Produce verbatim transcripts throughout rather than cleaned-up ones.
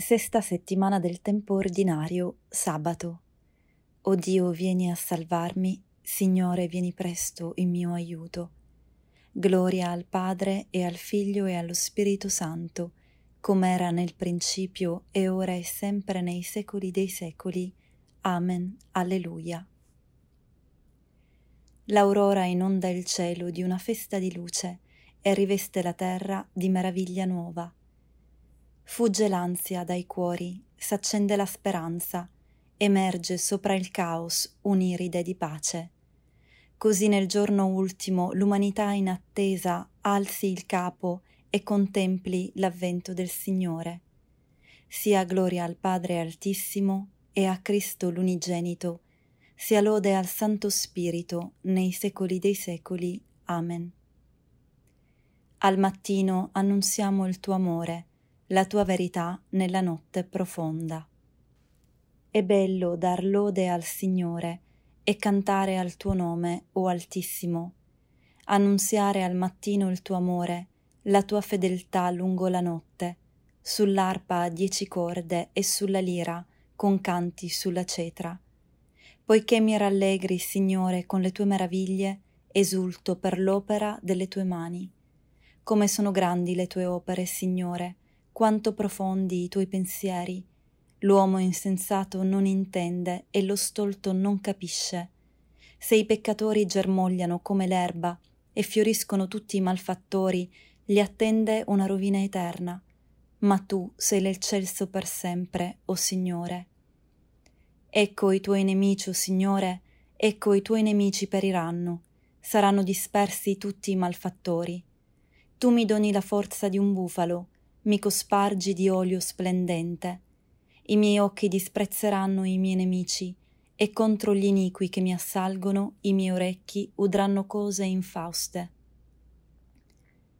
Sesta settimana del tempo ordinario, sabato. O Dio, vieni a salvarmi, Signore, vieni presto in mio aiuto. Gloria al Padre e al Figlio e allo Spirito Santo, come era nel principio e ora e sempre nei secoli dei secoli. Amen. Alleluia. L'aurora inonda il cielo di una festa di luce e riveste la terra di meraviglia nuova. Fugge l'ansia dai cuori, s'accende la speranza, emerge sopra il caos un'iride di pace. Così nel giorno ultimo l'umanità in attesa alzi il capo e contempli l'avvento del Signore. Sia gloria al Padre Altissimo e a Cristo l'Unigenito, sia lode al Santo Spirito nei secoli dei secoli. Amen. Al mattino annunziamo il tuo amore, la tua verità nella notte profonda. È bello dar lode al Signore e cantare al tuo nome, o Altissimo, annunziare al mattino il tuo amore, la tua fedeltà lungo la notte, sull'arpa a dieci corde e sulla lira, con canti sulla cetra. Poiché mi rallegri, Signore, con le tue meraviglie, esulto per l'opera delle tue mani. Come sono grandi le tue opere, Signore, quanto profondi i tuoi pensieri. L'uomo insensato non intende e lo stolto non capisce. Se i peccatori germogliano come l'erba e fioriscono tutti i malfattori, li attende una rovina eterna. Ma tu sei l'eccelso per sempre, o Signore. Ecco i tuoi nemici, o Signore, ecco i tuoi nemici periranno, saranno dispersi tutti i malfattori. Tu mi doni la forza di un bufalo, mi cospargi di olio splendente. I miei occhi disprezzeranno i miei nemici, e contro gli iniqui che mi assalgono i miei orecchi udranno cose infauste.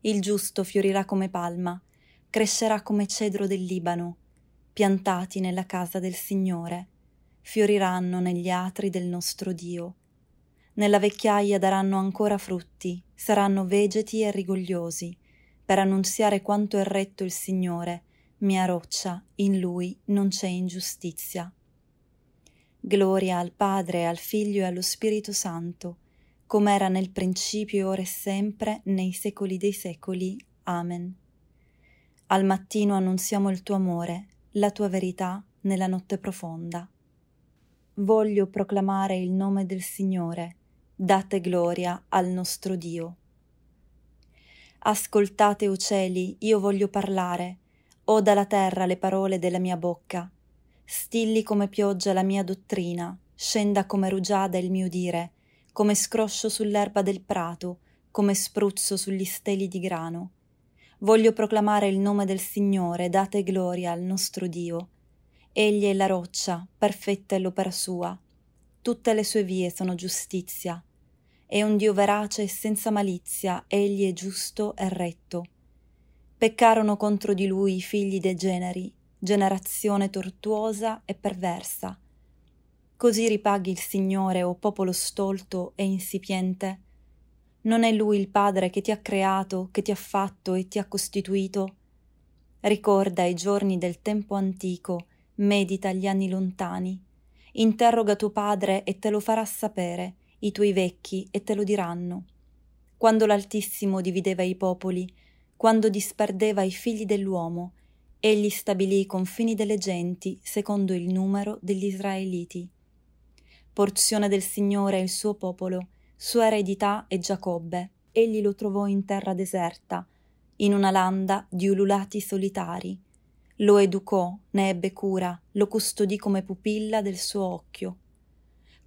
Il giusto fiorirà come palma, crescerà come cedro del Libano, piantati nella casa del Signore, fioriranno negli atri del nostro Dio. Nella vecchiaia daranno ancora frutti, saranno vegeti e rigogliosi, per annunziare quanto è retto il Signore, mia roccia, in Lui non c'è ingiustizia. Gloria al Padre, al Figlio e allo Spirito Santo, come era nel principio, ora e sempre, nei secoli dei secoli. Amen. Al mattino annunziamo il tuo amore, la tua verità nella notte profonda. Voglio proclamare il nome del Signore, date gloria al nostro Dio. Ascoltate, o cieli, io voglio parlare, oda la terra le parole della mia bocca. Stilli come pioggia la mia dottrina, scenda come rugiada il mio dire, come scroscio sull'erba del prato, come spruzzo sugli steli di grano. Voglio proclamare il nome del Signore, date gloria al nostro Dio. Egli è la roccia, perfetta è l'opera sua. Tutte le sue vie sono giustizia. È un Dio verace e senza malizia, egli è giusto e retto. Peccarono contro di lui i figli degeneri, generazione tortuosa e perversa. Così ripaghi il Signore, o popolo stolto e insipiente. Non è Lui il Padre che ti ha creato, che ti ha fatto e ti ha costituito? Ricorda i giorni del tempo antico, medita gli anni lontani. Interroga tuo padre e te lo farà sapere, i tuoi vecchi e te lo diranno. Quando l'Altissimo divideva i popoli, quando disperdeva i figli dell'uomo, egli stabilì i confini delle genti secondo il numero degli israeliti. Porzione del Signore è il suo popolo, sua eredità è Giacobbe. Egli lo trovò in terra deserta, in una landa di ululati solitari. Lo educò, ne ebbe cura, lo custodì come pupilla del suo occhio.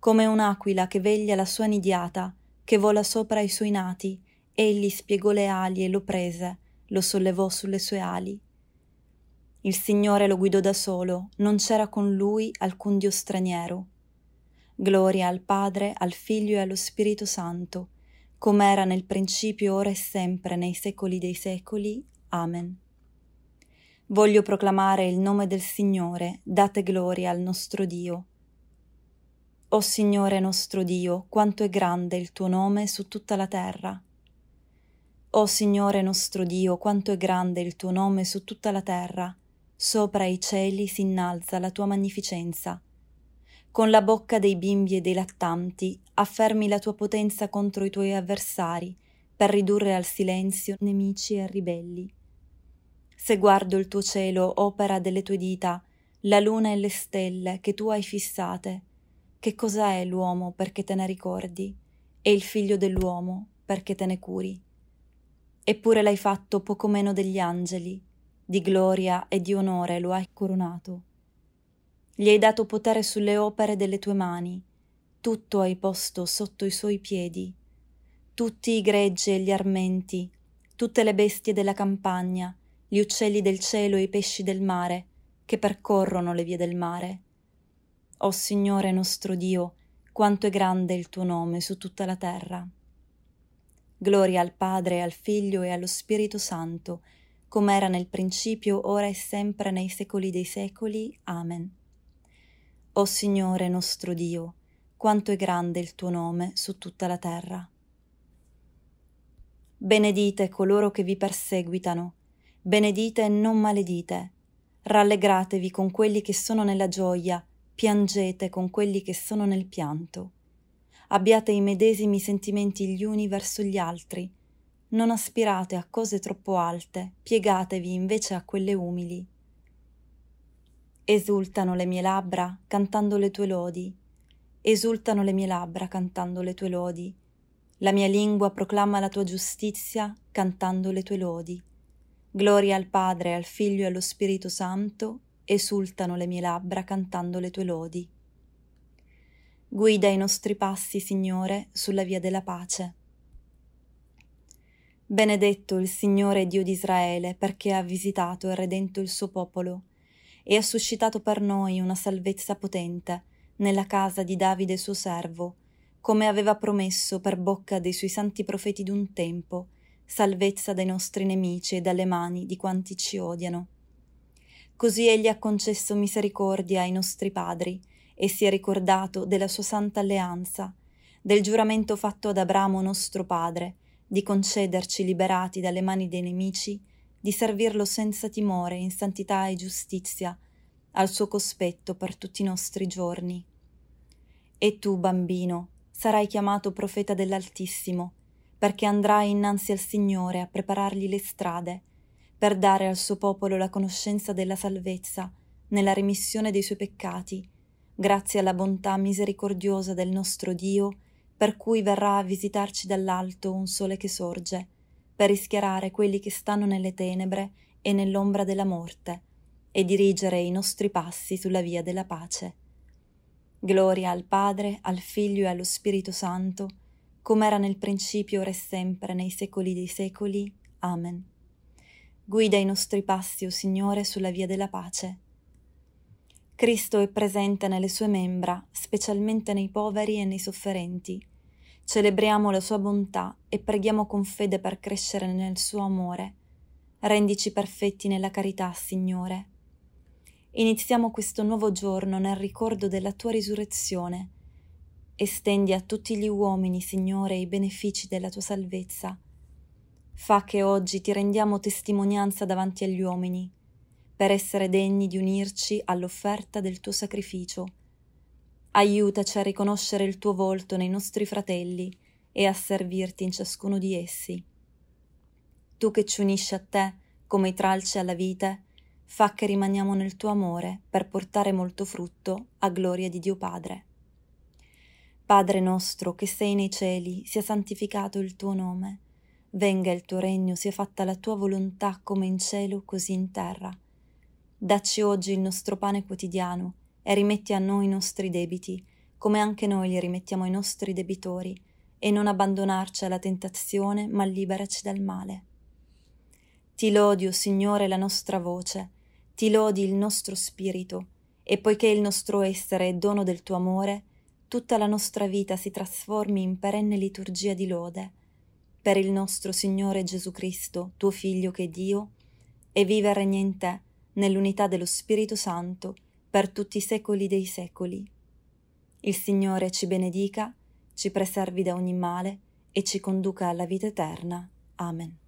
Come un'aquila che veglia la sua nidiata, che vola sopra i suoi nati, egli spiegò le ali e lo prese, lo sollevò sulle sue ali. Il Signore lo guidò da solo, non c'era con lui alcun Dio straniero. Gloria al Padre, al Figlio e allo Spirito Santo, come era nel principio, ora e sempre, nei secoli dei secoli. Amen. Voglio proclamare il nome del Signore, date gloria al nostro Dio. O Signore nostro Dio, quanto è grande il tuo nome su tutta la terra. O Signore nostro Dio, quanto è grande il tuo nome su tutta la terra, sopra i cieli s'innalza la tua magnificenza. Con la bocca dei bimbi e dei lattanti affermi la tua potenza contro i tuoi avversari per ridurre al silenzio nemici e ribelli. Se guardo il tuo cielo, opera delle tue dita, la luna e le stelle che tu hai fissate, che cosa è l'uomo perché te ne ricordi e il figlio dell'uomo perché te ne curi? Eppure l'hai fatto poco meno degli angeli, di gloria e di onore lo hai coronato. Gli hai dato potere sulle opere delle tue mani, tutto hai posto sotto i suoi piedi, tutti i greggi e gli armenti, tutte le bestie della campagna, gli uccelli del cielo e i pesci del mare, che percorrono le vie del mare. O Signore nostro Dio, quanto è grande il tuo nome su tutta la terra. Gloria al Padre, al Figlio e allo Spirito Santo, come era nel principio, ora e sempre, nei secoli dei secoli. Amen. O Signore nostro Dio, quanto è grande il tuo nome su tutta la terra. Benedite coloro che vi perseguitano, benedite e non maledite, rallegratevi con quelli che sono nella gioia, piangete con quelli che sono nel pianto. Abbiate i medesimi sentimenti gli uni verso gli altri. Non aspirate a cose troppo alte, piegatevi invece a quelle umili. Esultano le mie labbra cantando le tue lodi. Esultano le mie labbra cantando le tue lodi. La mia lingua proclama la tua giustizia cantando le tue lodi. Gloria al Padre, al Figlio e allo Spirito Santo. Esultano le mie labbra cantando le tue lodi. Guida i nostri passi, Signore, sulla via della pace. Benedetto il Signore Dio di Israele, perché ha visitato e redento il suo popolo e ha suscitato per noi una salvezza potente nella casa di Davide suo servo, come aveva promesso per bocca dei suoi santi profeti d'un tempo, salvezza dai nostri nemici e dalle mani di quanti ci odiano. Così egli ha concesso misericordia ai nostri padri e si è ricordato della sua santa alleanza, del giuramento fatto ad Abramo nostro padre, di concederci, liberati dalle mani dei nemici, di servirlo senza timore in santità e giustizia, al suo cospetto per tutti i nostri giorni. E tu, bambino, sarai chiamato profeta dell'Altissimo, perché andrai innanzi al Signore a preparargli le strade, per dare al suo popolo la conoscenza della salvezza nella remissione dei suoi peccati, grazie alla bontà misericordiosa del nostro Dio, per cui verrà a visitarci dall'alto un sole che sorge, per rischiarare quelli che stanno nelle tenebre e nell'ombra della morte, e dirigere i nostri passi sulla via della pace. Gloria al Padre, al Figlio e allo Spirito Santo, come era nel principio, ora e sempre, nei secoli dei secoli. Amen. Guida i nostri passi, o Signore, sulla via della pace. Cristo è presente nelle sue membra, specialmente nei poveri e nei sofferenti. Celebriamo la sua bontà e preghiamo con fede per crescere nel suo amore. Rendici perfetti nella carità, Signore. Iniziamo questo nuovo giorno nel ricordo della tua risurrezione. Estendi a tutti gli uomini, Signore, i benefici della tua salvezza. Fa che oggi ti rendiamo testimonianza davanti agli uomini, per essere degni di unirci all'offerta del tuo sacrificio. Aiutaci a riconoscere il tuo volto nei nostri fratelli e a servirti in ciascuno di essi. Tu che ci unisci a te, come i tralci alla vite, fa che rimaniamo nel tuo amore per portare molto frutto a gloria di Dio Padre. Padre nostro che sei nei cieli, sia santificato il tuo nome. Venga il tuo regno, sia fatta la tua volontà come in cielo, così in terra. Dacci oggi il nostro pane quotidiano e rimetti a noi i nostri debiti, come anche noi li rimettiamo ai nostri debitori, e non abbandonarci alla tentazione, ma liberaci dal male. Ti lodi, o Signore, la nostra voce, ti lodi il nostro spirito, e poiché il nostro essere è dono del tuo amore, tutta la nostra vita si trasformi in perenne liturgia di lode, per il nostro Signore Gesù Cristo, tuo Figlio che è Dio, e vive e regna in te, nell'unità dello Spirito Santo, per tutti i secoli dei secoli. Il Signore ci benedica, ci preservi da ogni male e ci conduca alla vita eterna. Amen.